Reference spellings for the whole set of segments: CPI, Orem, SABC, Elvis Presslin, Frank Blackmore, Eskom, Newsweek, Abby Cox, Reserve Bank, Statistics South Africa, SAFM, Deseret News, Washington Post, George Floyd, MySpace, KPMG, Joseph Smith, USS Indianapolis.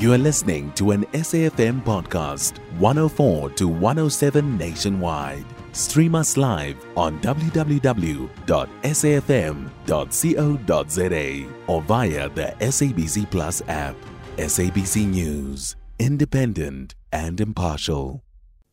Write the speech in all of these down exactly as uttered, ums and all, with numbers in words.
You are listening to an S A F M podcast, one oh four to one oh seven nationwide. Stream us live on w w w dot s a f m dot co dot z a or via the S A B C Plus app. S A B C News, independent and impartial.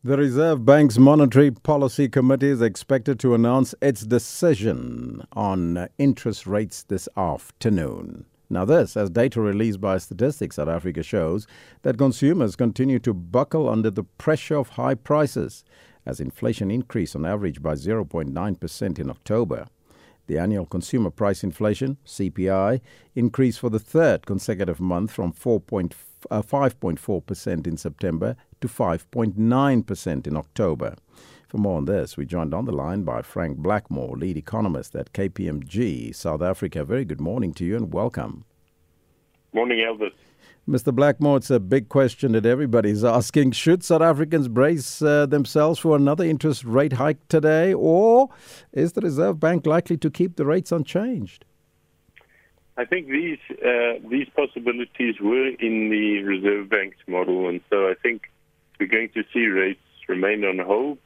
The Reserve Bank's Monetary Policy Committee is expected to announce its decision on interest rates this afternoon. Now this, as data released by Statistics South Africa shows that consumers continue to buckle under the pressure of high prices as inflation increased on average by zero point nine percent in October. The annual consumer price inflation, C P I, increased for the third consecutive month from five point four percent in September to five point nine percent in October. For more on this, we joined on the line by Frank Blackmore, lead economist at K P M G South Africa. Very good morning to you and welcome. Morning, Elvis. Mister Blackmore, it's a big question that everybody's asking. Should South Africans brace uh, themselves for another interest rate hike today, or is the Reserve Bank likely to keep the rates unchanged? I think these uh, these possibilities were in the Reserve Bank's model, and so I think we're going to see rates remain on hold.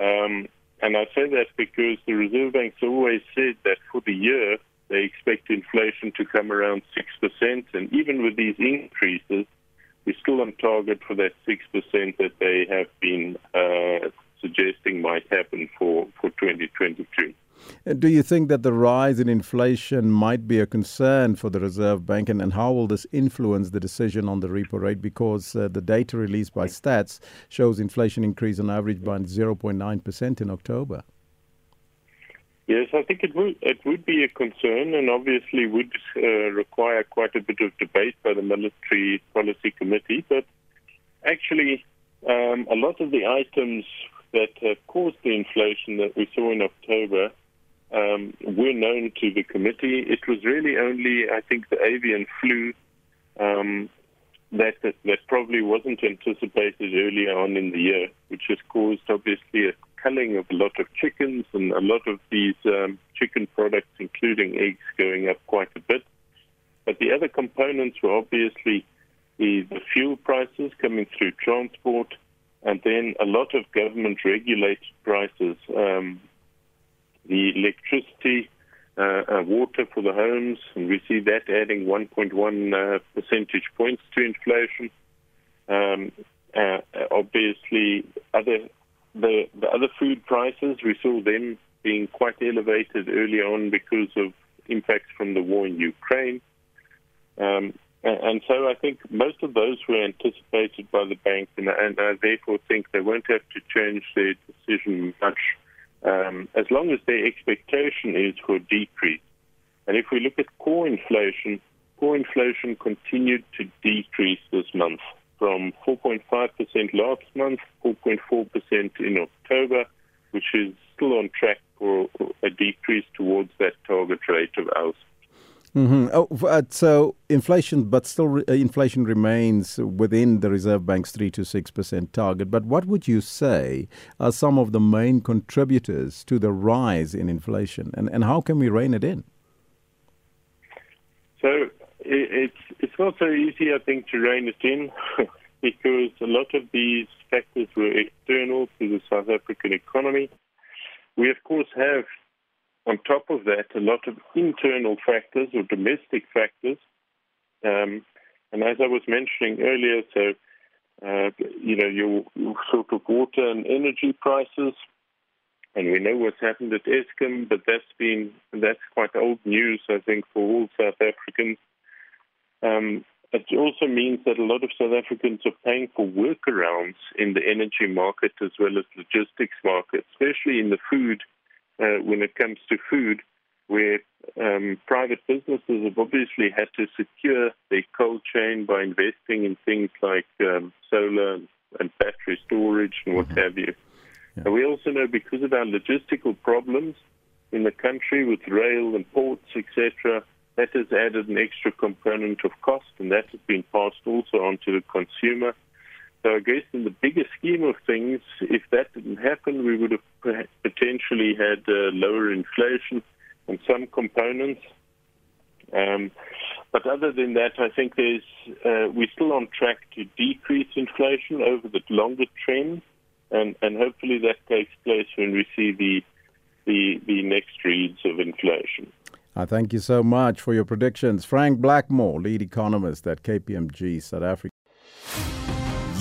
Um, and I say that because the Reserve Bank's always said that for the year, they expect inflation to come around six percent, and even with these increases, we're still on target for that six percent that they have been uh, suggesting might happen for, for twenty twenty-three. Do you think that the rise in inflation might be a concern for the Reserve Bank, and, and how will this influence the decision on the repo rate? Because uh, the data released by Stats shows inflation increase on average by zero point nine percent in October. Yes, I think it would, it would be a concern, and obviously would uh, require quite a bit of debate by the Monetary Policy Committee. But actually, um, a lot of the items that have caused the inflation that we saw in October Um, were known to the committee. It was really only, I think, the avian flu um, that, that that probably wasn't anticipated earlier on in the year, which has caused, obviously, a culling of a lot of chickens and a lot of these um, chicken products, including eggs, going up quite a bit. But the other components were obviously the, the fuel prices coming through transport, and then a lot of government-regulated prices, um the electricity, uh, uh, water for the homes, and we see that adding one point one uh, percentage points to inflation. Um, uh, obviously, other the, the other food prices, we saw them being quite elevated early on because of impacts from the war in Ukraine. Um, and so I think most of those were anticipated by the bank, and, and I therefore think they won't have to change their decision much, Um, as long as their expectation is for a decrease. And if we look at core inflation, core inflation continued to decrease this month from four point five percent last month, four point four percent in October, which is still on track for a decrease towards that target rate of ours. Mm-hmm. Oh, so inflation, but still re- inflation remains within the Reserve Bank's three to six percent target. But what would you say are some of the main contributors to the rise in inflation, and, and how can we rein it in? So it, it's, it's not so easy, I think, to rein it in because a lot of these factors were external to the South African economy. We, of course, have on top of that, a lot of internal factors or domestic factors. Um, and as I was mentioning earlier, so, uh, you know, your, your sort of water and energy prices, and we know what's happened at Eskom, but that's been, that's quite old news, I think, for all South Africans. Um, it also means that a lot of South Africans are paying for workarounds in the energy market as well as logistics market, especially in the food Uh, when it comes to food, where um, private businesses have obviously had to secure their cold chain by investing in things like um, solar and battery storage and what mm-hmm. have you. Yeah. And we also know because of our logistical problems in the country with rail and ports, et cetera, that has added an extra component of cost, and that has been passed also on to the consumer. So I guess in the bigger scheme of things, if that didn't happen, we would have potentially had uh, lower inflation on some components. Um, but other than that, I think there's uh, we're still on track to decrease inflation over the longer trend, and, and hopefully that takes place when we see the the, the next reads of inflation. I thank you so much for your predictions. Frank Blackmore, lead economist at K P M G South Africa.